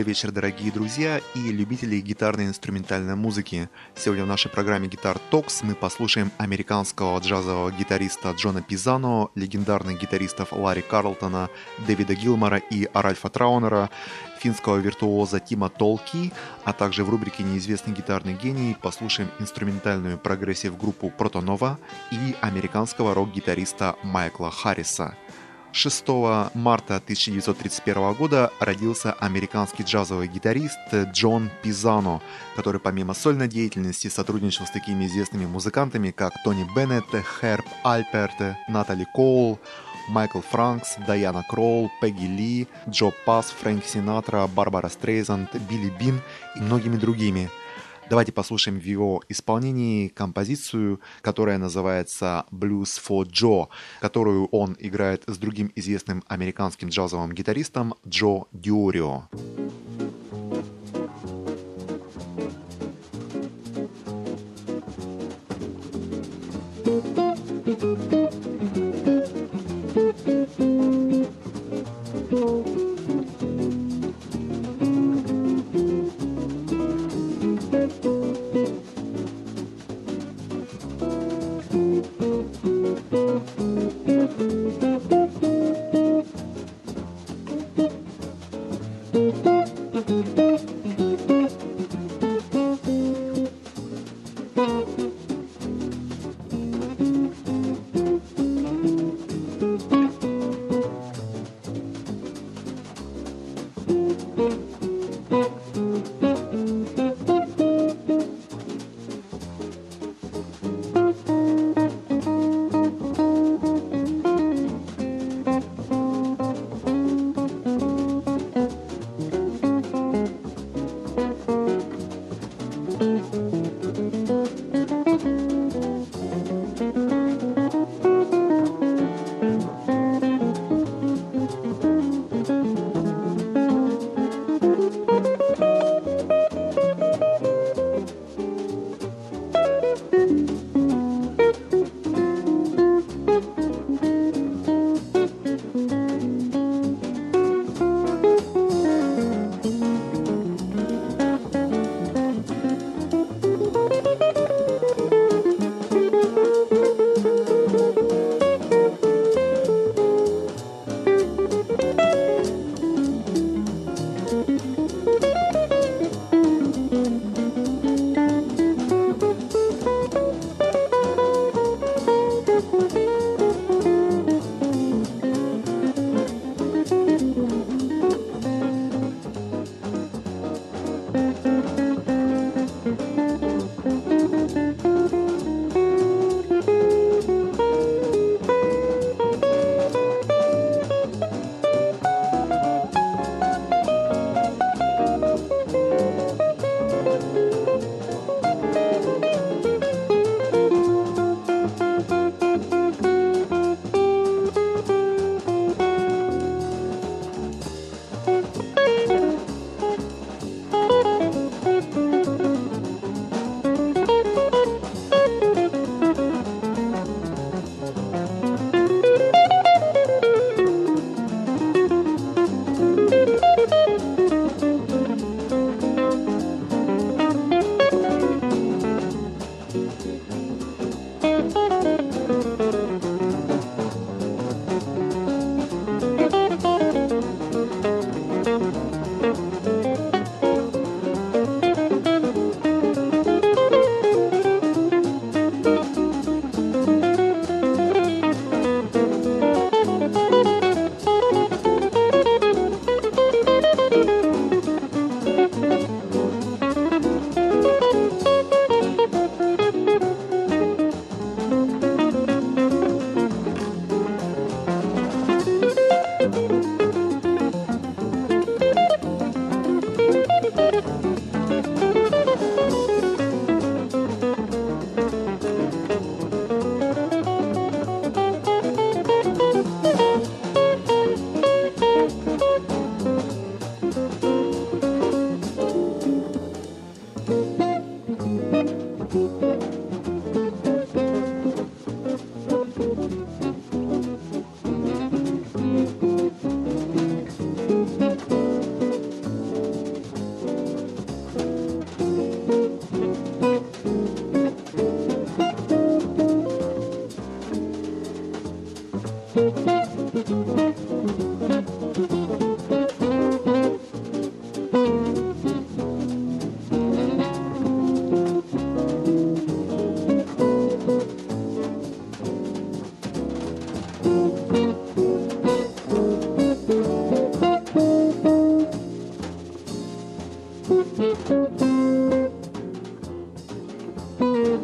Добрый вечер, дорогие друзья и любители гитарной и инструментальной музыки. Сегодня в нашей программе Guitar Talks мы послушаем американского джазового гитариста Джона Пизано, легендарных гитаристов Ларри Карлтона, Дэвида Гилмора и Ральфа Траунера, финского виртуоза Тимо Толкки, а также в рубрике «Неизвестный гитарный гений» послушаем инструментальную прогрессив-группу Protonova и американского рок-гитариста Майкла Харриса. 6 марта 1931 года родился американский джазовый гитарист Джон Пизано, который помимо сольной деятельности сотрудничал с такими известными музыкантами, как Тони Беннетт, Херб Альперт, Натали Коул, Майкл Франкс, Дайана Кроул, Пегги Ли, Джо Пасс, Фрэнк Синатра, Барбара Стрейзанд, Билли Бин и многими другими. Давайте послушаем в его исполнении композицию, которая называется «Blues for Joe», которую он играет с другим известным американским джазовым гитаристом Джо Диорио.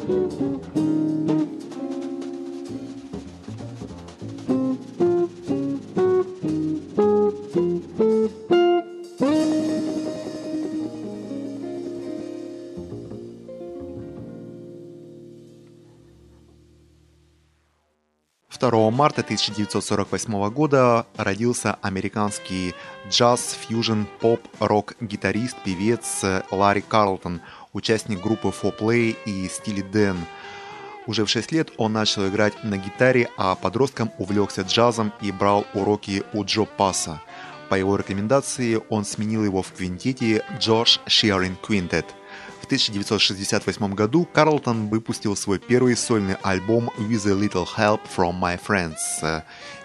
2 марта 1948 года родился американский джаз, фьюжн, поп, рок-гитарист, певец Ларри Карлтон, участник группы Fourplay и Steely Dan. Уже в 6 лет он начал играть на гитаре, а подростком увлекся джазом и брал уроки у Джо Пасса. По его рекомендации он сменил его в квинтете George Shearing Quintet. В 1968 году Карлтон выпустил свой первый сольный альбом «With a little help from my friends»,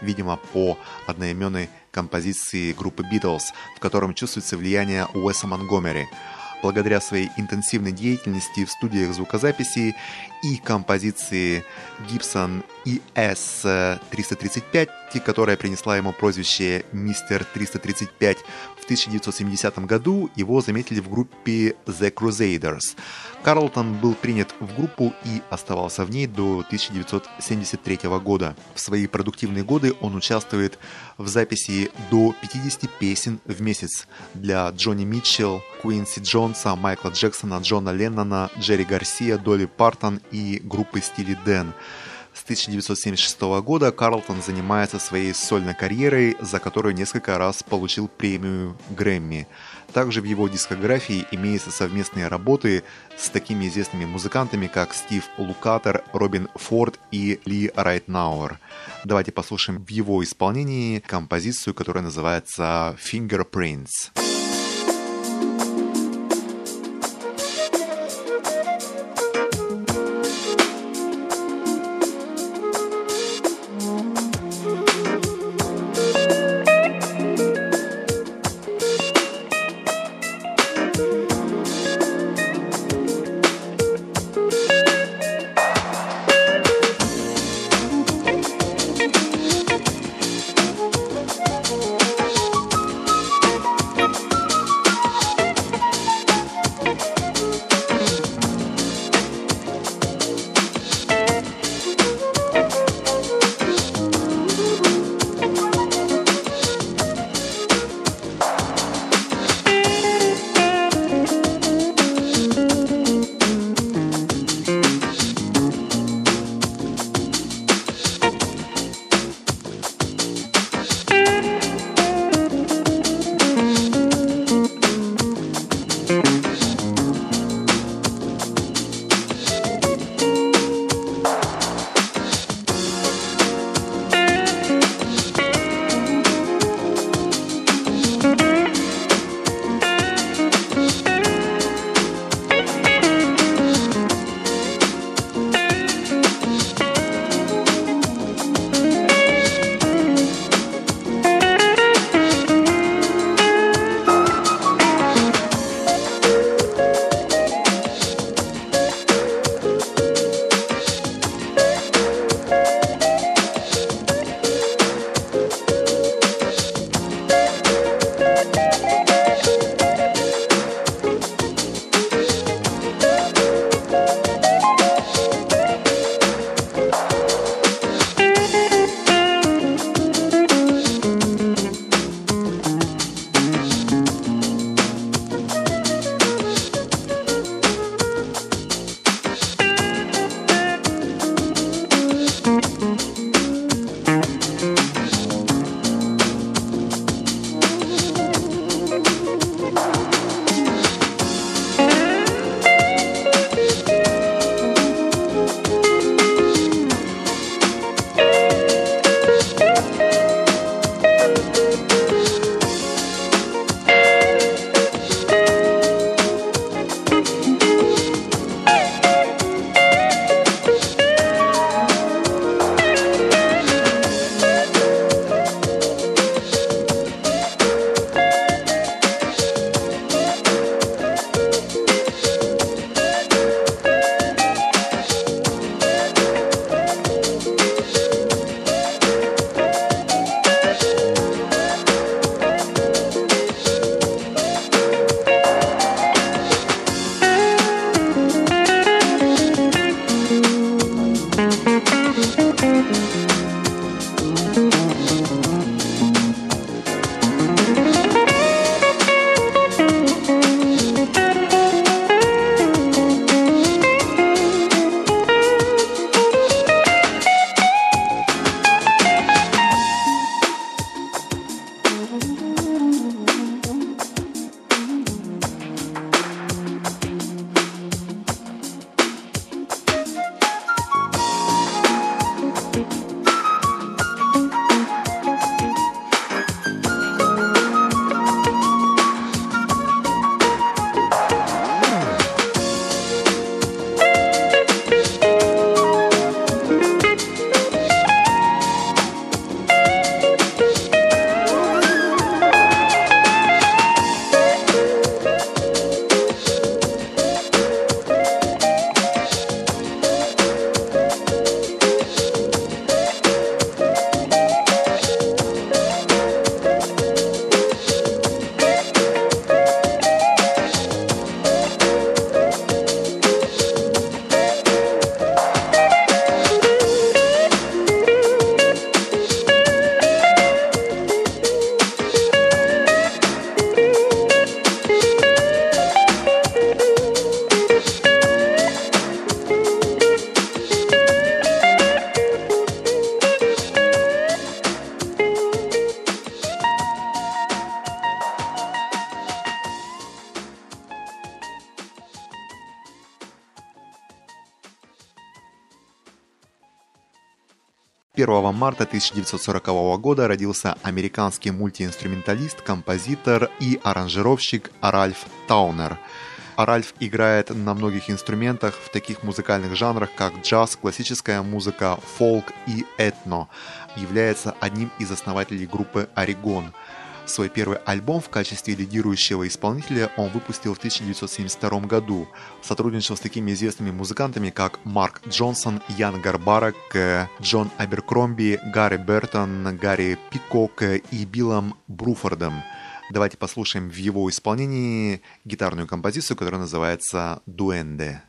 видимо, по одноименной композиции группы «Beatles», в котором чувствуется влияние Уэса Монтгомери. Благодаря своей интенсивной деятельности в студиях звукозаписи и композиции Gibson ES-335, которая принесла ему прозвище «Мистер 335», в 1970 году его заметили в группе The Crusaders. Карлтон был принят в группу и оставался в ней до 1973 года. В свои продуктивные годы он участвует в записи до 50 песен в месяц для Джонни Митчелл, Куинси Джонса, Майкла Джексона, Джона Леннона, Джерри Гарсия, Долли Партон и группы Steely Dan. С 1976 года Карлтон занимается своей сольной карьерой, за которую несколько раз получил премию Грэмми. Также в его дискографии имеются совместные работы с такими известными музыкантами, как Стив Лукатер, Робин Форд и Ли Райтнауэр. Давайте послушаем в его исполнении композицию, которая называется «Fingerprints». 1 марта 1940 года родился американский мультиинструменталист, композитор и аранжировщик Ральф Таунер. Ральф играет на многих инструментах в таких музыкальных жанрах, как джаз, классическая музыка, фолк и этно. Является одним из основателей группы «Орегон». Свой первый альбом в качестве лидирующего исполнителя он выпустил в 1972 году. Сотрудничал с такими известными музыкантами, как Марк Джонсон, Ян Гарбарек, Джон Аберкромби, Гарри Бертон, Гарри Пикок и Биллом Бруфордом. Давайте послушаем в его исполнении гитарную композицию, которая называется «Дуэнде».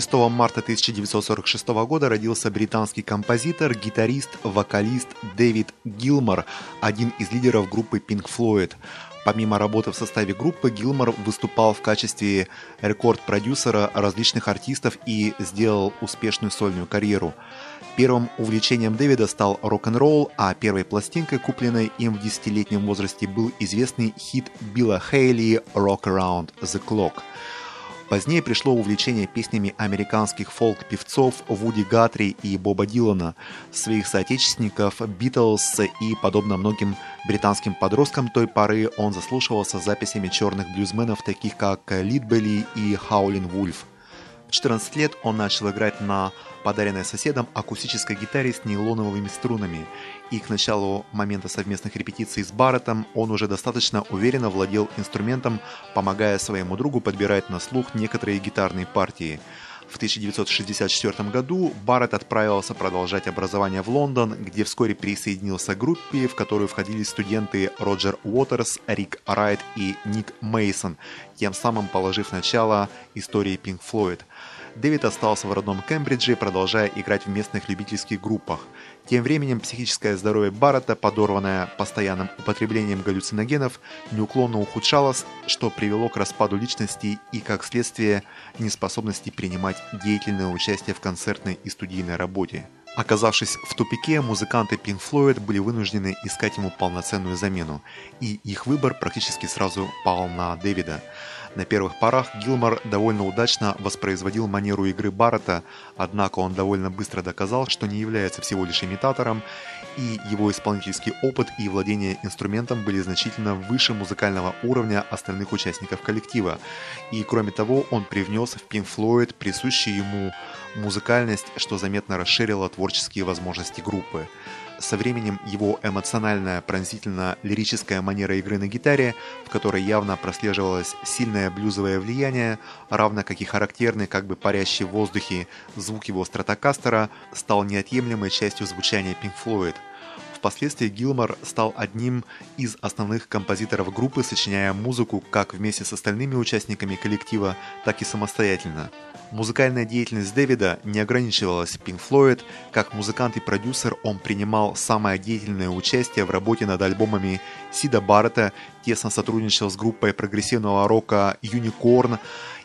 6 марта 1946 года родился британский композитор, гитарист, вокалист Дэвид Гилмор, один из лидеров группы Pink Floyd. Помимо работы в составе группы, Гилмор выступал в качестве рекорд-продюсера различных артистов и сделал успешную сольную карьеру. Первым увлечением Дэвида стал рок-н-ролл, а первой пластинкой, купленной им в 10-летнем возрасте, был известный хит Билла Хейли «Rock Around the Clock». Позднее пришло увлечение песнями американских фолк-певцов Вуди Гатри и Боба Дилана, своих соотечественников Битлз, и, подобно многим британским подросткам той поры, он заслушивался записями черных блюзменов, таких как Лидбелли и Хаулин Вульф. В 14 лет он начал играть на подаренной соседом акустической гитаре с нейлоновыми струнами, и к началу момента совместных репетиций с Барреттом он уже достаточно уверенно владел инструментом, помогая своему другу подбирать на слух некоторые гитарные партии. В 1964 году Барретт отправился продолжать образование в Лондон, где вскоре присоединился к группе, в которую входили студенты Роджер Уотерс, Рик Райт и Ник Мейсон, тем самым положив начало истории Pink Floyd. Дэвид остался в родном Кембридже, продолжая играть в местных любительских группах. Тем временем психическое здоровье Барретта, подорванное постоянным употреблением галлюциногенов, неуклонно ухудшалось, что привело к распаду личности и, как следствие, неспособности принимать деятельное участие в концертной и студийной работе. Оказавшись в тупике, музыканты Pink Floyd были вынуждены искать ему полноценную замену, и их выбор практически сразу пал на Дэвида. На первых порах Гилмор довольно удачно воспроизводил манеру игры Барретта, однако он довольно быстро доказал, что не является всего лишь имитатором, и его исполнительский опыт и владение инструментом были значительно выше музыкального уровня остальных участников коллектива. И кроме того, он привнес в Pink Floyd присущую ему музыкальность, что заметно расширило творческие возможности группы. Со временем его эмоциональная, пронзительно-лирическая манера игры на гитаре, в которой явно прослеживалось сильное блюзовое влияние, равно как и характерный, как бы парящий в воздухе звук его стратокастера, стал неотъемлемой частью звучания Pink Floyd. Впоследствии Гилмор стал одним из основных композиторов группы, сочиняя музыку как вместе с остальными участниками коллектива, так и самостоятельно. Музыкальная деятельность Дэвида не ограничивалась Pink Floyd. Как музыкант и продюсер он принимал самое деятельное участие в работе над альбомами Сида Барретта, тесно сотрудничал с группой прогрессивного рока «Юникорн»,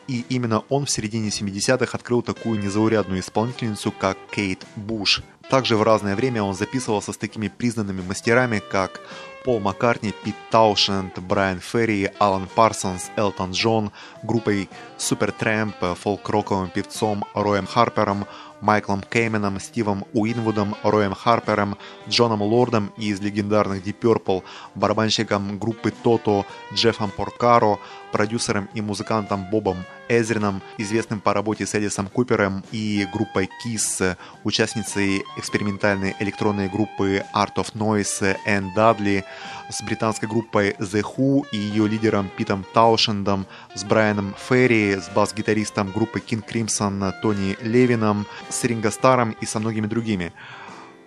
и именно он в середине 70-х открыл такую незаурядную исполнительницу, как Кейт Буш. Также в разное время он записывался с такими признанными мастерами, как Пол Маккартни, Пит Таушенд, Брайан Ферри, Алан Парсонс, Элтон Джон, группой Супертрамп, фолк-роковым певцом Роем Харпером, Майклом Кейменом, Стивом Уинвудом, Роем Харпером, Джоном Лордом из легендарных Deep Purple, барабанщиком группы Toto Джеффом Поркаро, продюсером и музыкантом Бобом Эзрином, известным по работе с Элисом Купером и группой Kiss, участницей экспериментальной электронной группы Art of Noise Энн Дадли, с британской группой The Who и ее лидером Питом Таушендом, с Брайаном Ферри, с бас-гитаристом группы King Crimson Тони Левином, с Ринго Старром и со многими другими.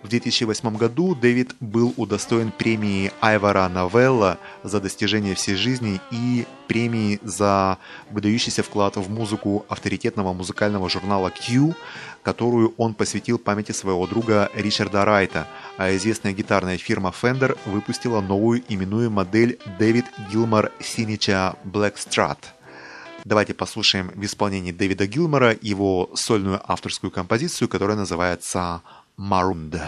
В 2008 году Дэвид был удостоен премии Айвара Новелла за достижение всей жизни и премии за выдающийся вклад в музыку авторитетного музыкального журнала Q, которую он посвятил памяти своего друга Ричарда Райта, а известная гитарная фирма Fender выпустила новую именную модель Дэвид Гилмор Signature Black Strat. Давайте послушаем в исполнении Дэвида Гилмора его сольную авторскую композицию, которая называется Marooned.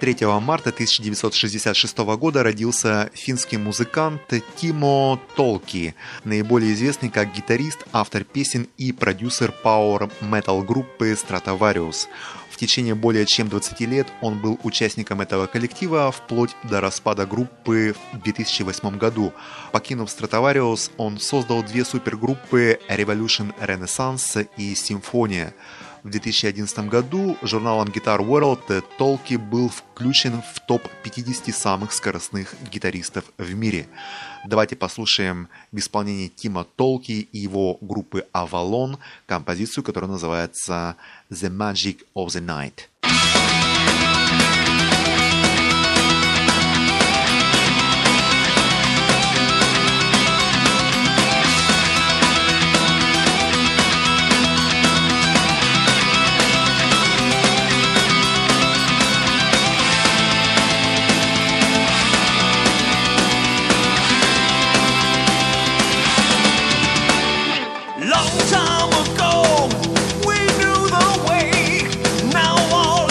3 марта 1966 года родился финский музыкант Тимо Толкки, наиболее известный как гитарист, автор песен и продюсер пауэр-метал группы Stratovarius. В течение более чем 20 лет он был участником этого коллектива вплоть до распада группы в 2008 году. Покинув Stratovarius, он создал две супергруппы Revolution Renaissance и Симфония. В 2011 году журналом Guitar World Толкки был включен в топ 50 самых скоростных гитаристов в мире. Давайте послушаем в исполнении Тима Толкки и его группы Avalon композицию, которая называется «The Magic of the Night». Long time ago, we knew the way. Now all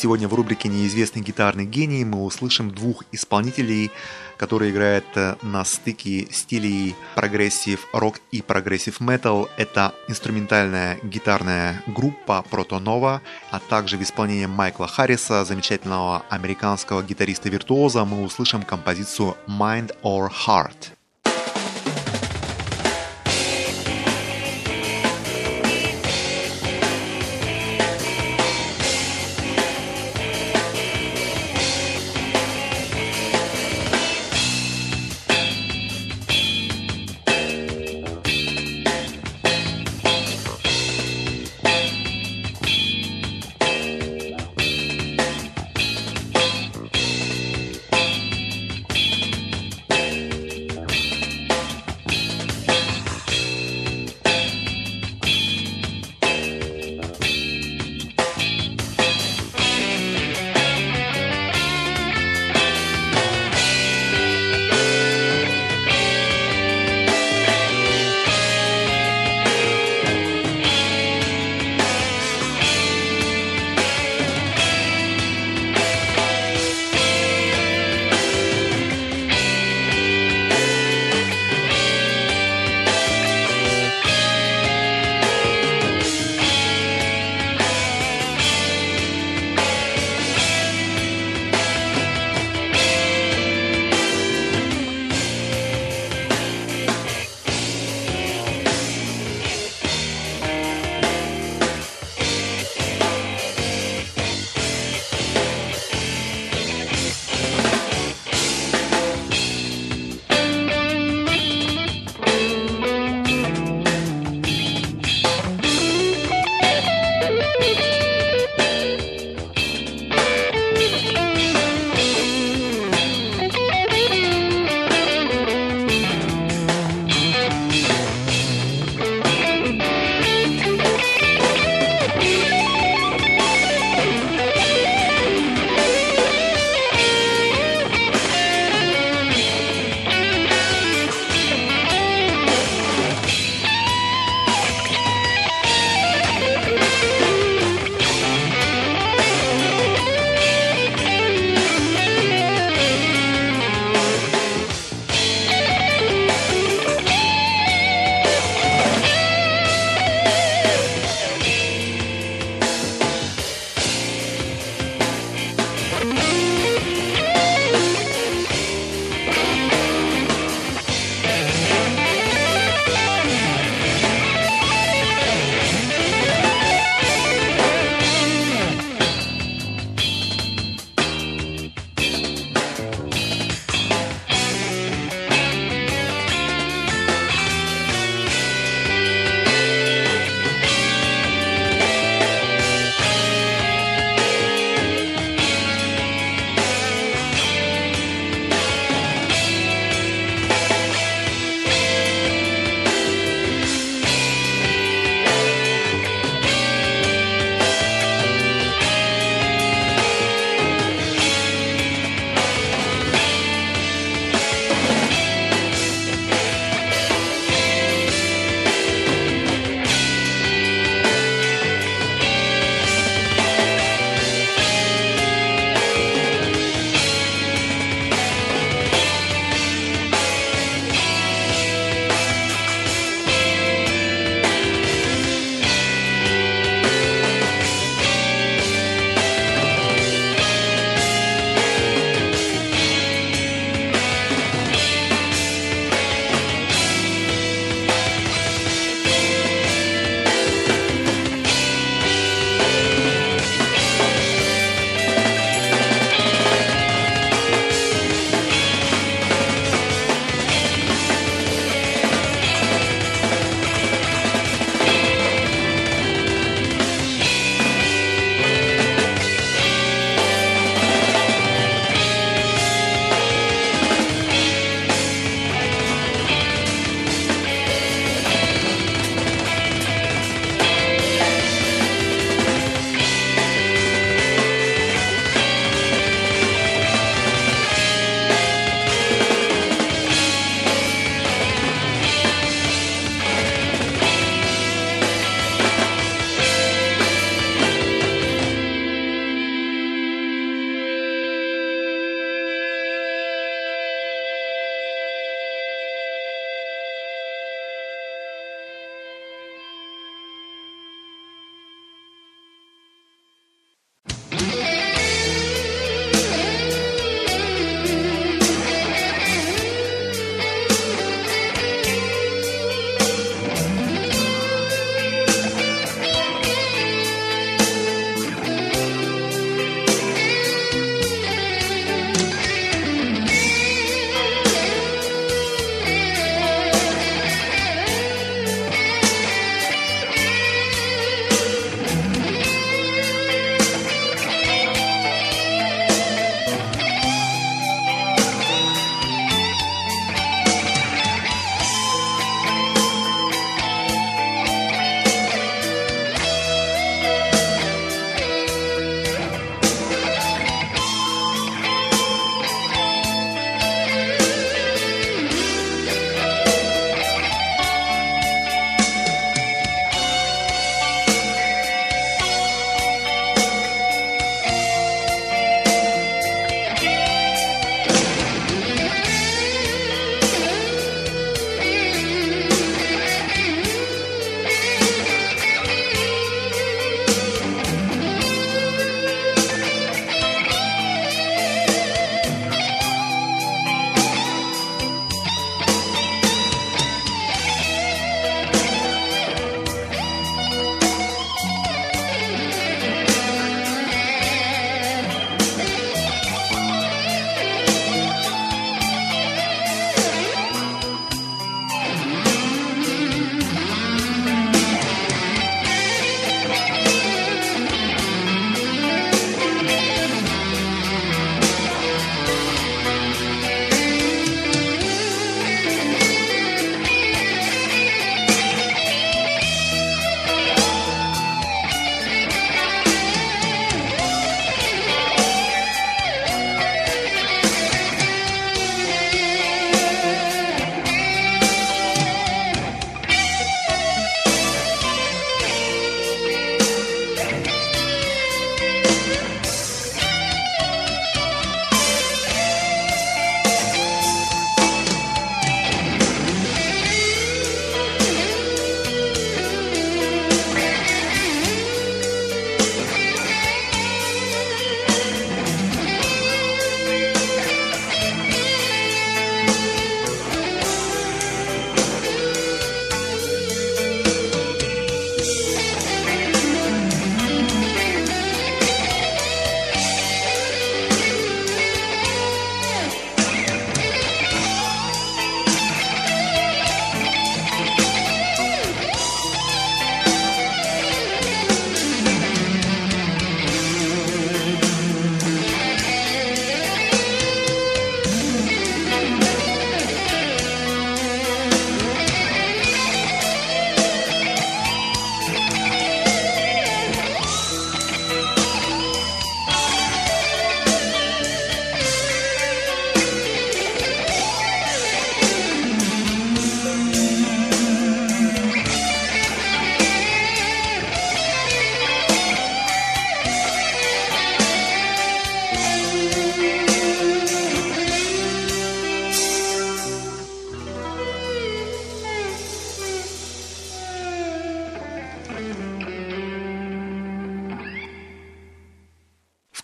Сегодня в рубрике «Неизвестный гитарный гений» мы услышим двух исполнителей, которые играют на стыке стилей прогрессив-рок и прогрессив-метал. Это инструментальная гитарная группа Protonova, а также в исполнении Майкла Харриса, замечательного американского гитариста-виртуоза, мы услышим композицию «Mind or Heart».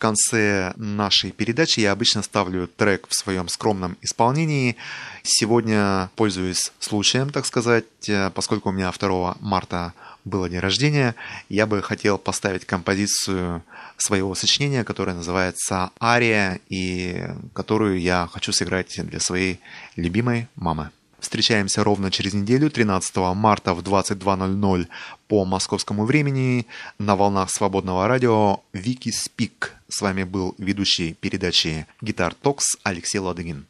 конце нашей передачи я обычно ставлю трек в своем скромном исполнении. Сегодня, пользуясь случаем, так сказать, поскольку у меня 2 марта было день рождения, я бы хотел поставить композицию своего сочинения, которое называется «Ария», и которую я хочу сыграть для своей любимой мамы. Встречаемся ровно через неделю, 13 марта в 22:00 по московскому времени на волнах свободного радио «Вики Спик». С вами был ведущий передачи «Guitar Talks» Алексей Ладыгин.